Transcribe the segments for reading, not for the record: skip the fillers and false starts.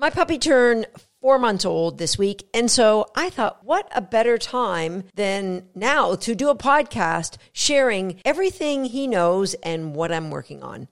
My puppy turned 4 months old this week, and so I thought, what a better time than now to do a podcast sharing everything he knows and what I'm working on.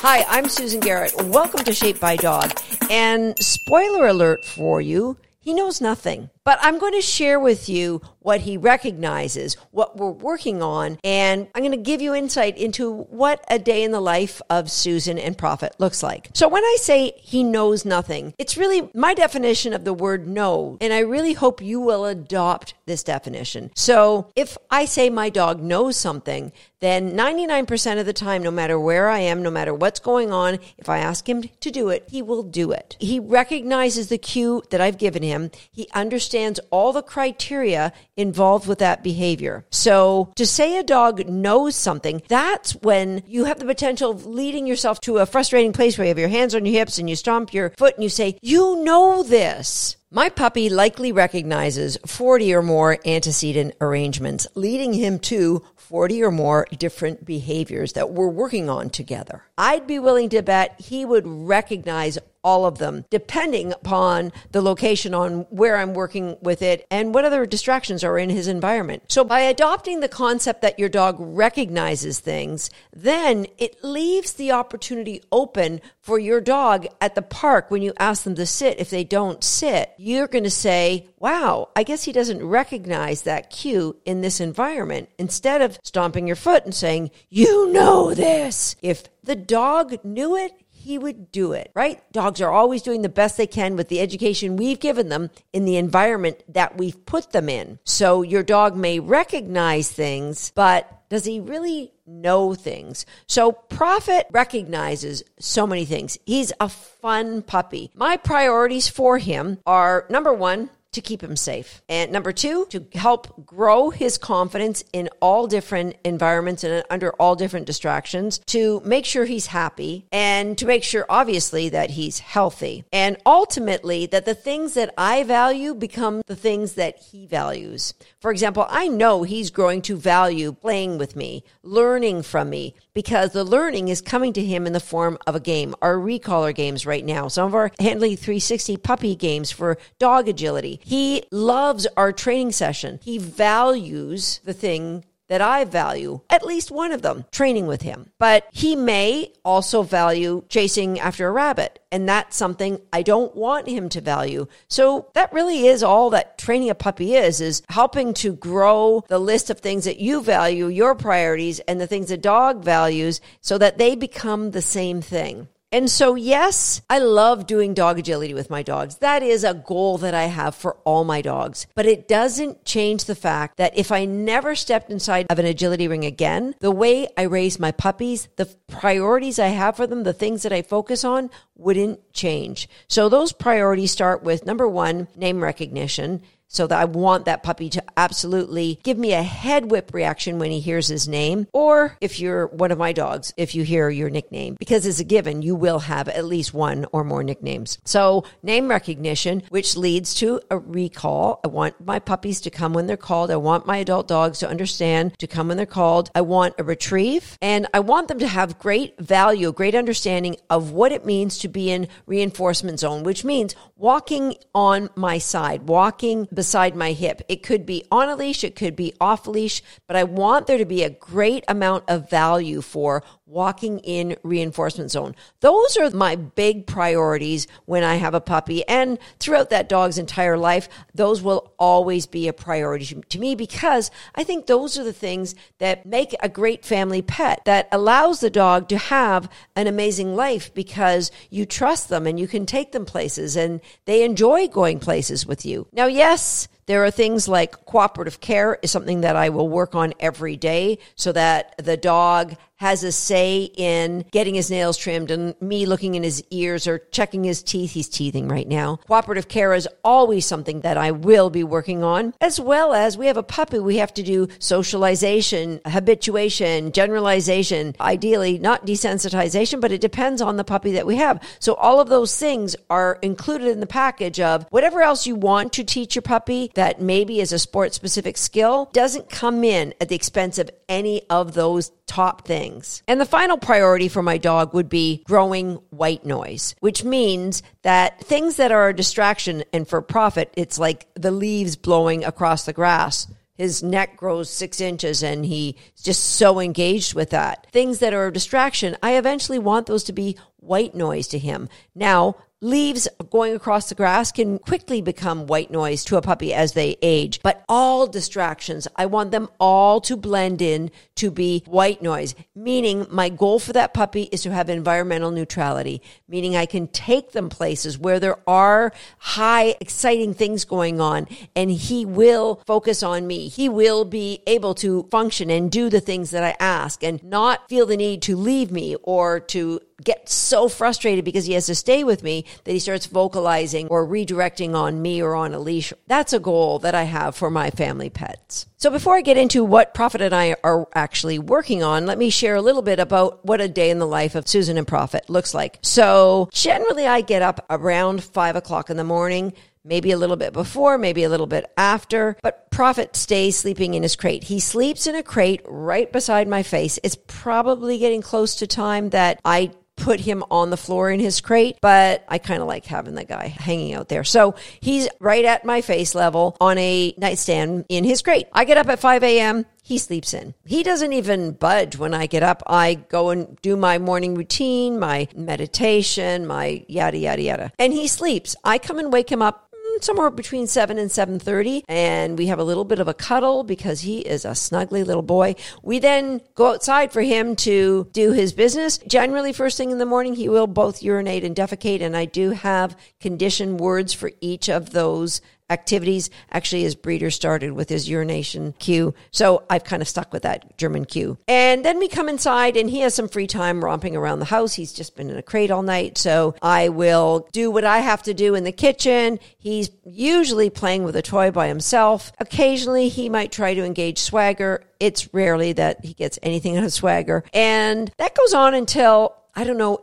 Hi, I'm Susan Garrett. Welcome to Shape by Dog. And spoiler alert for you, he knows nothing. But I'm going to share with you what he recognizes, what we're working on, and I'm going to give you insight into what a day in the life of Susan and Prophet looks like. So when I say he knows nothing, it's really my definition of the word know, and I really hope you will adopt this definition. So if I say my dog knows something, then 99% of the time, no matter where I am, no matter what's going on, if I ask him to do it, he will do it. He recognizes the cue that I've given him. He understands all the criteria involved with that behavior. So to say a dog knows something, that's when you have the potential of leading yourself to a frustrating place where you have your hands on your hips and you stomp your foot and you say, you know this. My puppy likely recognizes 40 or more antecedent arrangements, leading him to 40 or more different behaviors that we're working on together. I'd be willing to bet he would recognize all of them, depending upon the location on where I'm working with it and what other distractions are in his environment. So by adopting the concept that your dog recognizes things, then it leaves the opportunity open for your dog at the park when you ask them to sit. If they don't sit, you're going to say, wow, I guess he doesn't recognize that cue in this environment, instead of stomping your foot and saying, you know this. If the dog knew it, he would do it, right? Dogs are always doing the best they can with the education we've given them in the environment that we've put them in. So your dog may recognize things, but does he really know things? So Prophet recognizes so many things. He's a fun puppy. My priorities for him are, number one, to keep him safe. And number two, to help grow his confidence in all different environments and under all different distractions, to make sure he's happy, and to make sure, obviously, that he's healthy. And ultimately, that the things that I value become the things that he values. For example, I know he's growing to value playing with me, learning from me, because the learning is coming to him in the form of a game. Our Recaller games right now, some of our Handley 360 puppy games for dog agility. He loves our training session. He values the thing that I value, at least one of them, training with him. But he may also value chasing after a rabbit, and that's something I don't want him to value. So that really is all that training a puppy is helping to grow the list of things that you value, your priorities, and the things a dog values so that they become the same thing. And so, yes, I love doing dog agility with my dogs. That is a goal that I have for all my dogs. But it doesn't change the fact that if I never stepped inside of an agility ring again, the way I raise my puppies, the priorities I have for them, the things that I focus on wouldn't change. So those priorities start with, number one, name recognition. So that I want that puppy to absolutely give me a head whip reaction when he hears his name, or if you're one of my dogs, if you hear your nickname, because as a given, you will have at least one or more nicknames. So name recognition, which leads to a recall. I want my puppies to come when they're called. I want my adult dogs to understand to come when they're called. I want a retrieve, and I want them to have great value, great understanding of what it means to be in reinforcement zone, which means walking on my side, walking beside my hip. It could be on a leash, it could be off leash, but I want there to be a great amount of value for walking in reinforcement zone. Those are my big priorities when I have a puppy, and throughout that dog's entire life, those will always be a priority to me, because I think those are the things that make a great family pet, that allows the dog to have an amazing life because you trust them and you can take them places and they enjoy going places with you. Now, yes, there are things like cooperative care is something that I will work on every day so that the dog has a say in getting his nails trimmed and me looking in his ears or checking his teeth. He's teething right now. Cooperative care is always something that I will be working on, as well as we have a puppy. We have to do socialization, habituation, generalization, ideally not desensitization, but it depends on the puppy that we have. So all of those things are included in the package of whatever else you want to teach your puppy. that maybe is a sport-specific skill doesn't come in at the expense of any of those top things. And the final priority for my dog would be growing white noise, which means that things that are a distraction, and for Prophet, it's like the leaves blowing across the grass. His neck grows 6 inches and he's just so engaged with that. Things that are a distraction, I eventually want those to be white noise to him. Now, leaves going across the grass can quickly become white noise to a puppy as they age, but all distractions, I want them all to blend in to be white noise, meaning my goal for that puppy is to have environmental neutrality, meaning I can take them places where there are high, exciting things going on, and he will focus on me. He will be able to function and do the things that I ask and not feel the need to leave me or to get so frustrated because he has to stay with me that he starts vocalizing or redirecting on me or on a leash. That's a goal that I have for my family pets. So before I get into what Prophet and I are actually working on, let me share a little bit about what a day in the life of Susan and Prophet looks like. So generally I get up around 5 o'clock in the morning, maybe a little bit before, maybe a little bit after, but Prophet stays sleeping in his crate. He sleeps in a crate right beside my face. It's probably getting close to time that I put him on the floor in his crate, but I kind of like having the guy hanging out there. So he's right at my face level on a nightstand in his crate. I get up at 5 a.m., he sleeps in. He doesn't even budge when I get up. I go and do my morning routine, my meditation, my yada, yada, yada. And he sleeps. I come and wake him up somewhere between 7 and 7:30, and we have a little bit of a cuddle because he is a snuggly little boy. We then go outside for him to do his business. Generally, first thing in the morning, he will both urinate and defecate, and I do have conditioned words for each of those activities. Actually, his breeder started with his urination cue, so I've kind of stuck with that German cue. And then we come inside and he has some free time romping around the house. He's just been in a crate all night, so I will do what I have to do in the kitchen. He's usually playing with a toy by himself. Occasionally, he might try to engage Swagger. It's rarely that he gets anything out of Swagger. And that goes on until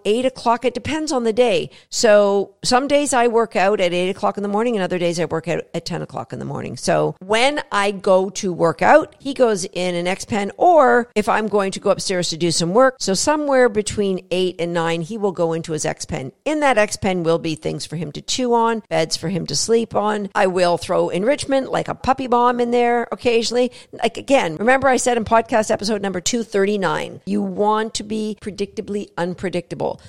8 o'clock. It depends on the day. So some days I work out at 8 o'clock in the morning and other days I work out at 10 o'clock in the morning. So when I go to work out, he goes in an X-Pen, or if I'm going to go upstairs to do some work. So somewhere between 8 and 9, he will go into his X-Pen. In that X-Pen will be things for him to chew on, beds for him to sleep on. I will throw enrichment like a puppy bomb in there occasionally. Like again, remember I said in podcast episode number 239, you want to be predictably unpredictable.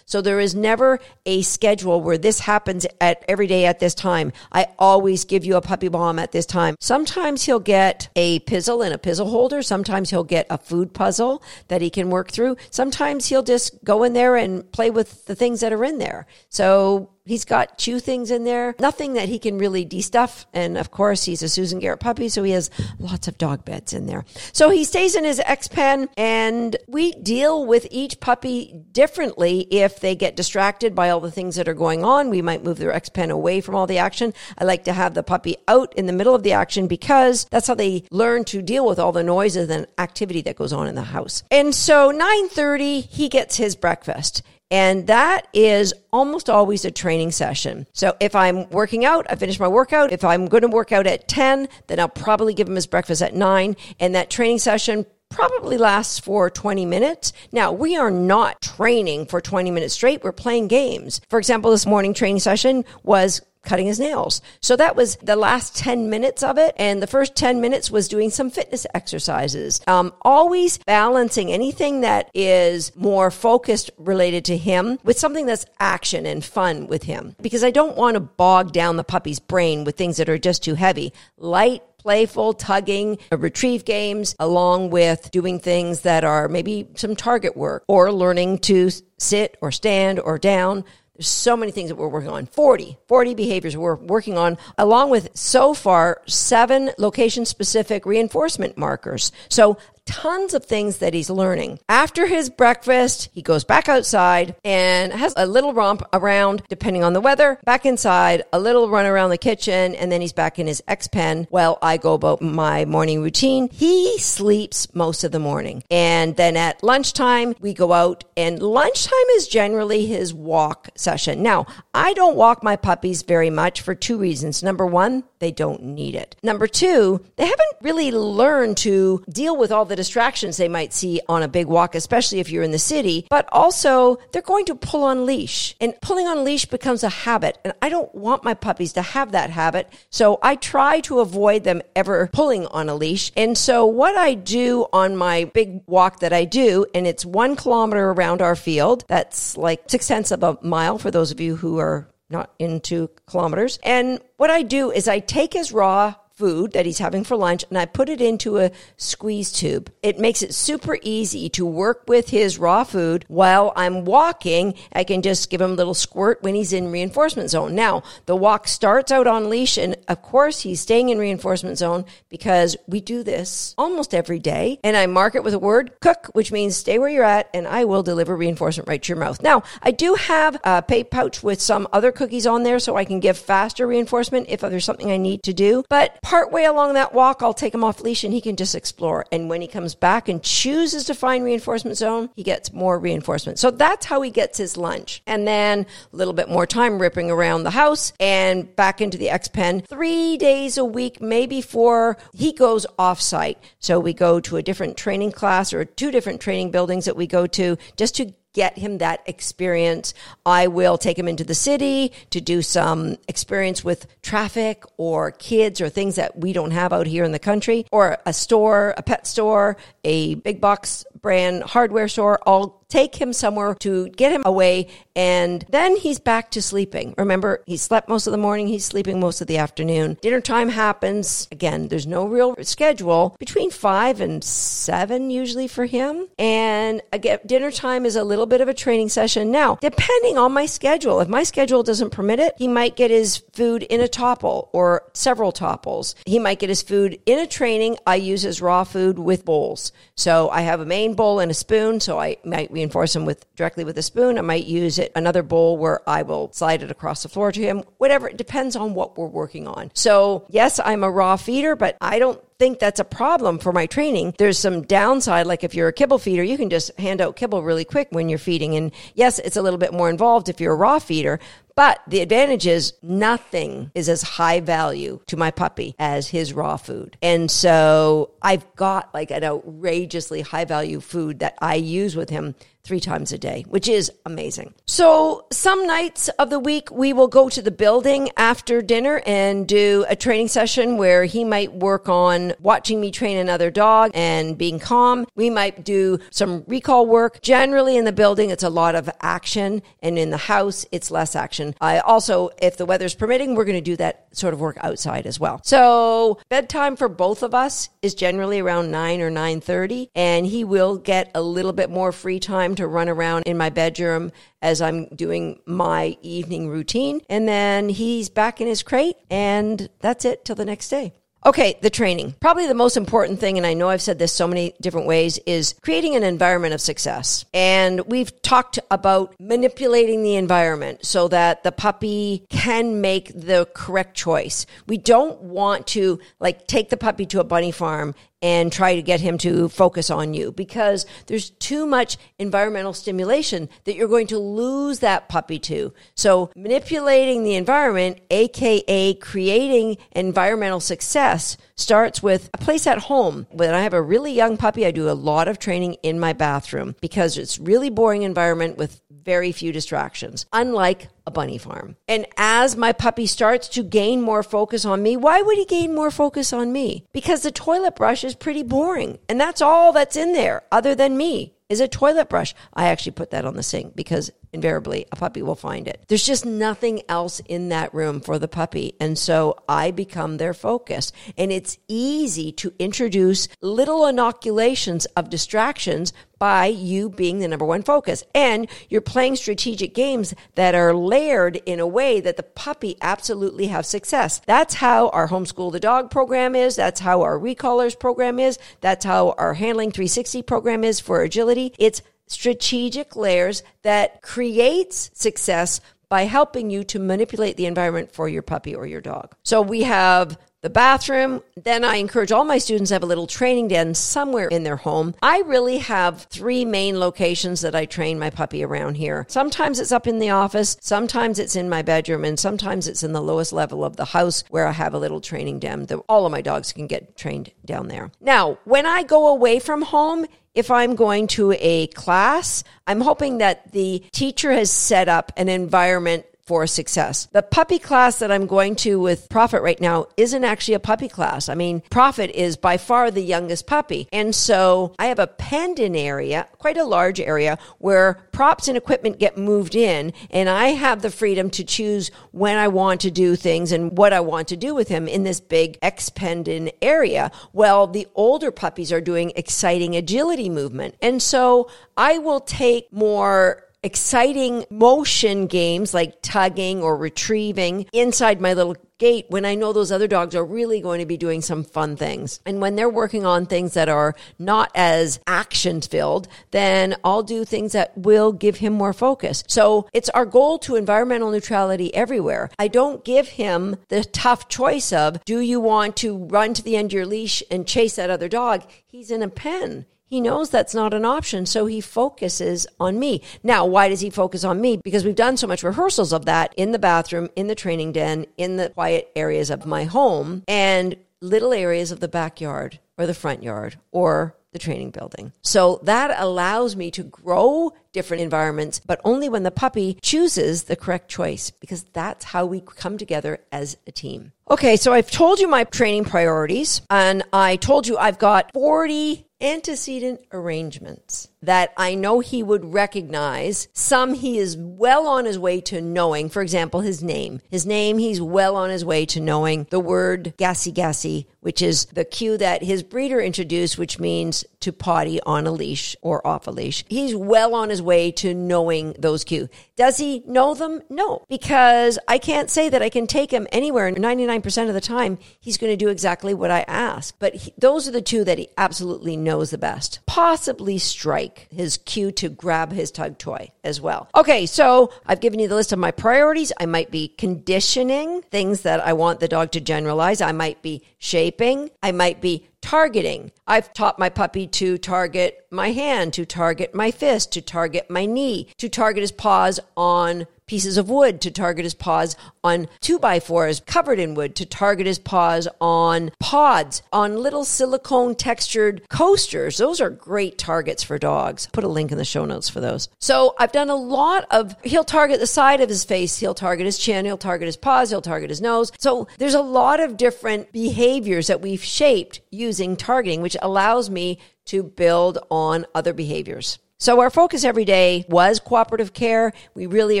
So there is never a schedule where this happens at every day at this time. I always give you a puppy bomb at this time. Sometimes he'll get a pizzle in a pizzle holder. Sometimes he'll get a food puzzle that he can work through. Sometimes he'll just go in there and play with the things that are in there. So he's got chew things in there, nothing that he can really destuff. And of course, he's a Susan Garrett puppy, so he has lots of dog beds in there. So he stays in his X-Pen, and we deal with each puppy differently. If they get distracted by all the things that are going on, we might move their X-Pen away from all the action. I like to have the puppy out in the middle of the action because that's how they learn to deal with all the noises and activity that goes on in the house. And so 9:30, he gets his breakfast. And that is almost always a training session. So if I'm working out, I finish my workout. If I'm going to work out at 10, then I'll probably give him his breakfast at 9. And that training session probably lasts for 20 minutes. Now, we are not training for 20 minutes straight. We're playing games. For example, this morning training session was cutting his nails. So that was the last 10 minutes of it. And the first 10 minutes was doing some fitness exercises. Always balancing anything that is more focused related to him with something that's action and fun with him. Because I don't want to bog down the puppy's brain with things that are just too heavy. Light, playful tugging, retrieve games, along with doing things that are maybe some target work or learning to sit or stand or down. There's so many things that we're working on. 40 behaviors we're working on, along with so far 7 location-specific reinforcement markers. So tons of things that he's learning. After his breakfast, he goes back outside and has a little romp around, depending on the weather, back inside, a little run around the kitchen, and then he's back in his X-Pen while I go about my morning routine. He sleeps most of the morning. And then at lunchtime, we go out, and lunchtime is generally his walk session. Now, I don't walk my puppies very much for two reasons. Number one, they don't need it. Number two, they haven't really learned to deal with all the distractions they might see on a big walk, especially if you're in the city, but also they're going to pull on leash, and pulling on leash becomes a habit, and I don't want my puppies to have that habit, so I try to avoid them ever pulling on a leash. And so what I do on my big walk that I do, and it's 1 kilometer around our field, that's like 0.6 miles for those of you who are not into kilometers. And what I do is I take his raw food that he's having for lunch, and I put it into a squeeze tube. It makes it super easy to work with his raw food while I'm walking. I can just give him a little squirt when he's in reinforcement zone. Now, the walk starts out on leash, and of course, he's staying in reinforcement zone because we do this almost every day, and I mark it with a word, cook, which means stay where you're at, and I will deliver reinforcement right to your mouth. Now, I do have a pay pouch with some other cookies on there so I can give faster reinforcement if there's something I need to do, but partway along that walk, I'll take him off leash and he can just explore. And when he comes back and chooses to find reinforcement zone, he gets more reinforcement. So that's how he gets his lunch. And then a little bit more time ripping around the house and back into the X-Pen 3 days a week, maybe four. He goes off-site. So we go to a different training class or two different training buildings that we go to just to get him that experience. I will take him into the city to do some experience with traffic or kids or things that we don't have out here in the country, or a store, a pet store, a big box brand hardware store. I'll take him somewhere to get him away, and then he's back to sleeping. Remember, he slept most of the morning. He's sleeping most of the afternoon. Dinner time happens. Again, there's no real schedule. Between 5 and 7 usually for him. And again, dinner time is a little bit of a training session. Now, depending on my schedule, if my schedule doesn't permit it, he might get his food in a topple or several topples. He might get his food in a training. I use his raw food with bowls. So I have a main bowl and a spoon, so I might reinforce him directly with a spoon. I might use it another bowl where I will slide it across the floor to him. Whatever, it depends on what we're working on. So yes, I'm a raw feeder, but I don't think that's a problem for my training. There's some downside, like if you're a kibble feeder, you can just hand out kibble really quick when you're feeding. And yes, it's a little bit more involved if you're a raw feeder, but the advantage is nothing is as high value to my puppy as his raw food. And so I've got like an outrageously high value food that I use with him 3 times a day, which is amazing. So some nights of the week, we will go to the building after dinner and do a training session where he might work on watching me train another dog and being calm. We might do some recall work. Generally in the building, it's a lot of action, and in the house, it's less action. I also, if the weather's permitting, we're going to do that sort of work outside as well. So bedtime for both of us is generally around 9 or 9:30, and he will get a little bit more free time to run around in my bedroom as I'm doing my evening routine. And then he's back in his crate, and that's it till the next day. Okay, the training. Probably the most important thing, and I know I've said this so many different ways, is creating an environment of success. And we've talked about manipulating the environment so that the puppy can make the correct choice. We don't want to take the puppy to a bunny farm and try to get him to focus on you, because there's too much environmental stimulation that you're going to lose that puppy to. So manipulating the environment, aka creating environmental success, starts with a place at home. When I have a really young puppy, I do a lot of training in my bathroom because it's really boring environment with very few distractions, unlike a bunny farm. And as my puppy starts to gain more focus on me, why would he gain more focus on me? Because the toilet brush is pretty boring. And that's all that's in there other than me is a toilet brush. I actually put that on the sink because invariably a puppy will find it. There's just nothing else in that room for the puppy. And so I become their focus. And it's easy to introduce little inoculations of distractions by you being the number one focus. And you're playing strategic games that are layered in a way that the puppy absolutely have success. That's how our Homeschool the Dog program is. That's how our Recallers program is. That's how our Handling 360 program is for agility. It's strategic layers that creates success by helping you to manipulate the environment for your puppy or your dog. So we have the bathroom. Then I encourage all my students to have a little training den somewhere in their home. I really have three main locations that I train my puppy around here. Sometimes it's up in the office, sometimes it's in my bedroom, and sometimes it's in the lowest level of the house where I have a little training den that all of my dogs can get trained down there. Now, when I go away from home, if I'm going to a class, I'm hoping that the teacher has set up an environment for success. The puppy class that I'm going to with Prophet right now isn't actually a puppy class. I mean, Prophet is by far the youngest puppy. And so I have a penned-in area, quite a large area, where props and equipment get moved in, and I have the freedom to choose when I want to do things and what I want to do with him in this big expended area. Well, the older puppies are doing exciting agility movement. And so I will take more exciting motion games like tugging or retrieving inside my little gate when I know those other dogs are really going to be doing some fun things. And when they're working on things that are not as action-filled, then I'll do things that will give him more focus. So it's our goal to environmental neutrality everywhere. I don't give him the tough choice of, do you want to run to the end of your leash and chase that other dog? He's in a pen. He knows that's not an option, so he focuses on me. Now, why does he focus on me? Because we've done so much rehearsals of that in the bathroom, in the training den, in the quiet areas of my home, and little areas of the backyard or the front yard or the training building. So that allows me to grow different environments, but only when the puppy chooses the correct choice, because that's how we come together as a team. Okay, so I've told you my training priorities, and I told you I've got 40 antecedent arrangements that I know he would recognize. Some he is well on his way to knowing. For example, his name. His name, he's well on his way to knowing the word gassy, which is the cue that his breeder introduced, which means to potty on a leash or off a leash. He's well on his way to knowing those cues. Does he know them? No, because I can't say that I can take him anywhere. 99% of the time, he's going to do exactly what I ask. But those are the two that he absolutely knows the best. Possibly strike, his cue to grab his tug toy as well. Okay, so I've given you the list of my priorities. I might be conditioning things that I want the dog to generalize. I might be shaping. I might be targeting. I've taught my puppy to target my hand, to target my fist, to target my knee, to target his paws on pieces of wood, to target his paws on 2x4s covered in wood, to target his paws on pods, on little silicone textured coasters. Those are great targets for dogs. Put a link in the show notes for those. So I've done a lot of, he'll target the side of his face, he'll target his chin, he'll target his paws, he'll target his nose. So there's a lot of different behaviors that we've shaped using targeting, which allows me to build on other behaviors. So our focus every day was cooperative care. We really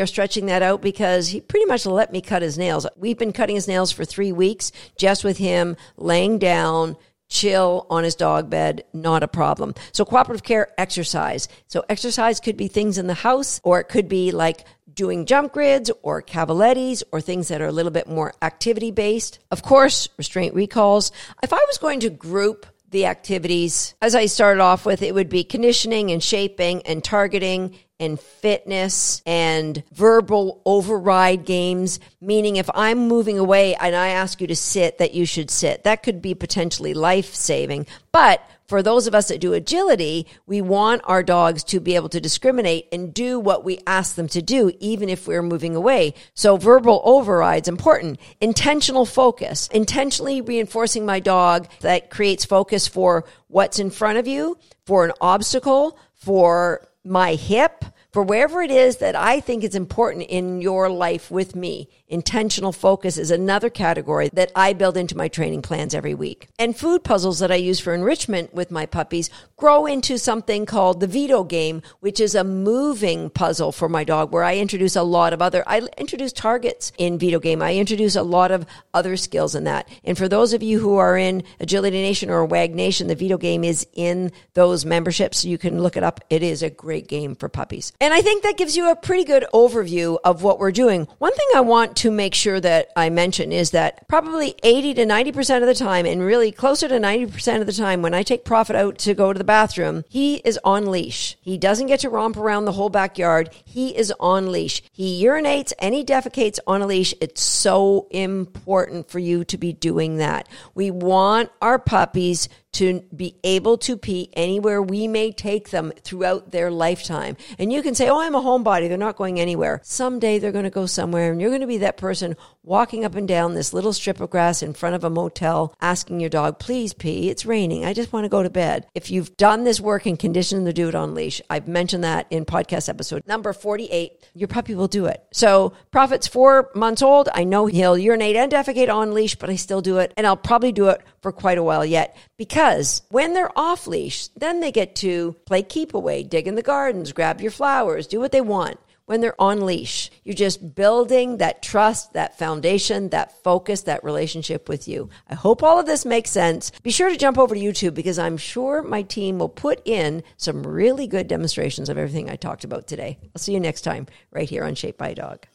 are stretching that out because he pretty much let me cut his nails. We've been cutting his nails for 3 weeks, just with him laying down, chill on his dog bed, not a problem. So cooperative care, exercise. So exercise could be things in the house, or it could be like doing jump grids or cavalettis or things that are a little bit more activity-based. Of course, restraint recalls. If I was going to group the activities, as I started off with, it would be conditioning and shaping and targeting and fitness and verbal override games, meaning if I'm moving away and I ask you to sit, that you should sit. That could be potentially life-saving. But for those of us that do agility, we want our dogs to be able to discriminate and do what we ask them to do, even if we're moving away. So verbal override's important. Intentional focus, intentionally reinforcing my dog, that creates focus for what's in front of you, for an obstacle, for my hip, for wherever it is that I think is important in your life with me. Intentional focus is another category that I build into my training plans every week. And food puzzles that I use for enrichment with my puppies grow into something called the Veto Game, which is a moving puzzle for my dog where I introduce a lot of other, I introduce targets in Veto Game. I introduce a lot of other skills in that. And for those of you who are in Agility Nation or WAG Nation, the Veto Game is in those memberships. So you can look it up. It is a great game for puppies. And I think that gives you a pretty good overview of what we're doing. One thing I want to make sure that I mention is that probably 80 to 90% of the time, and really closer to 90% of the time when I take Prophet out to go to the bathroom, he is on leash. He doesn't get to romp around the whole backyard. He is on leash. He urinates and he defecates on a leash. It's so important for you to be doing that. We want our puppies to be able to pee anywhere we may take them throughout their lifetime. And you can say, oh, I'm a homebody. They're not going anywhere. Someday they're going to go somewhere, and you're going to be that person walking up and down this little strip of grass in front of a motel asking your dog, please pee. It's raining. I just want to go to bed. If you've done this work and conditioned the dude on leash, I've mentioned that in podcast episode number 48, your puppy will do it. So Prophet's 4 months old. I know he'll urinate and defecate on leash, but I still do it. And I'll probably do it for quite a while yet, because when they're off leash, then they get to play keep away, dig in the gardens, grab your flowers, do what they want. When they're on leash, you're just building that trust, that foundation, that focus, that relationship with you. I hope all of this makes sense. Be sure to jump over to YouTube because I'm sure my team will put in some really good demonstrations of everything I talked about today. I'll see you next time right here on Shape by Dog.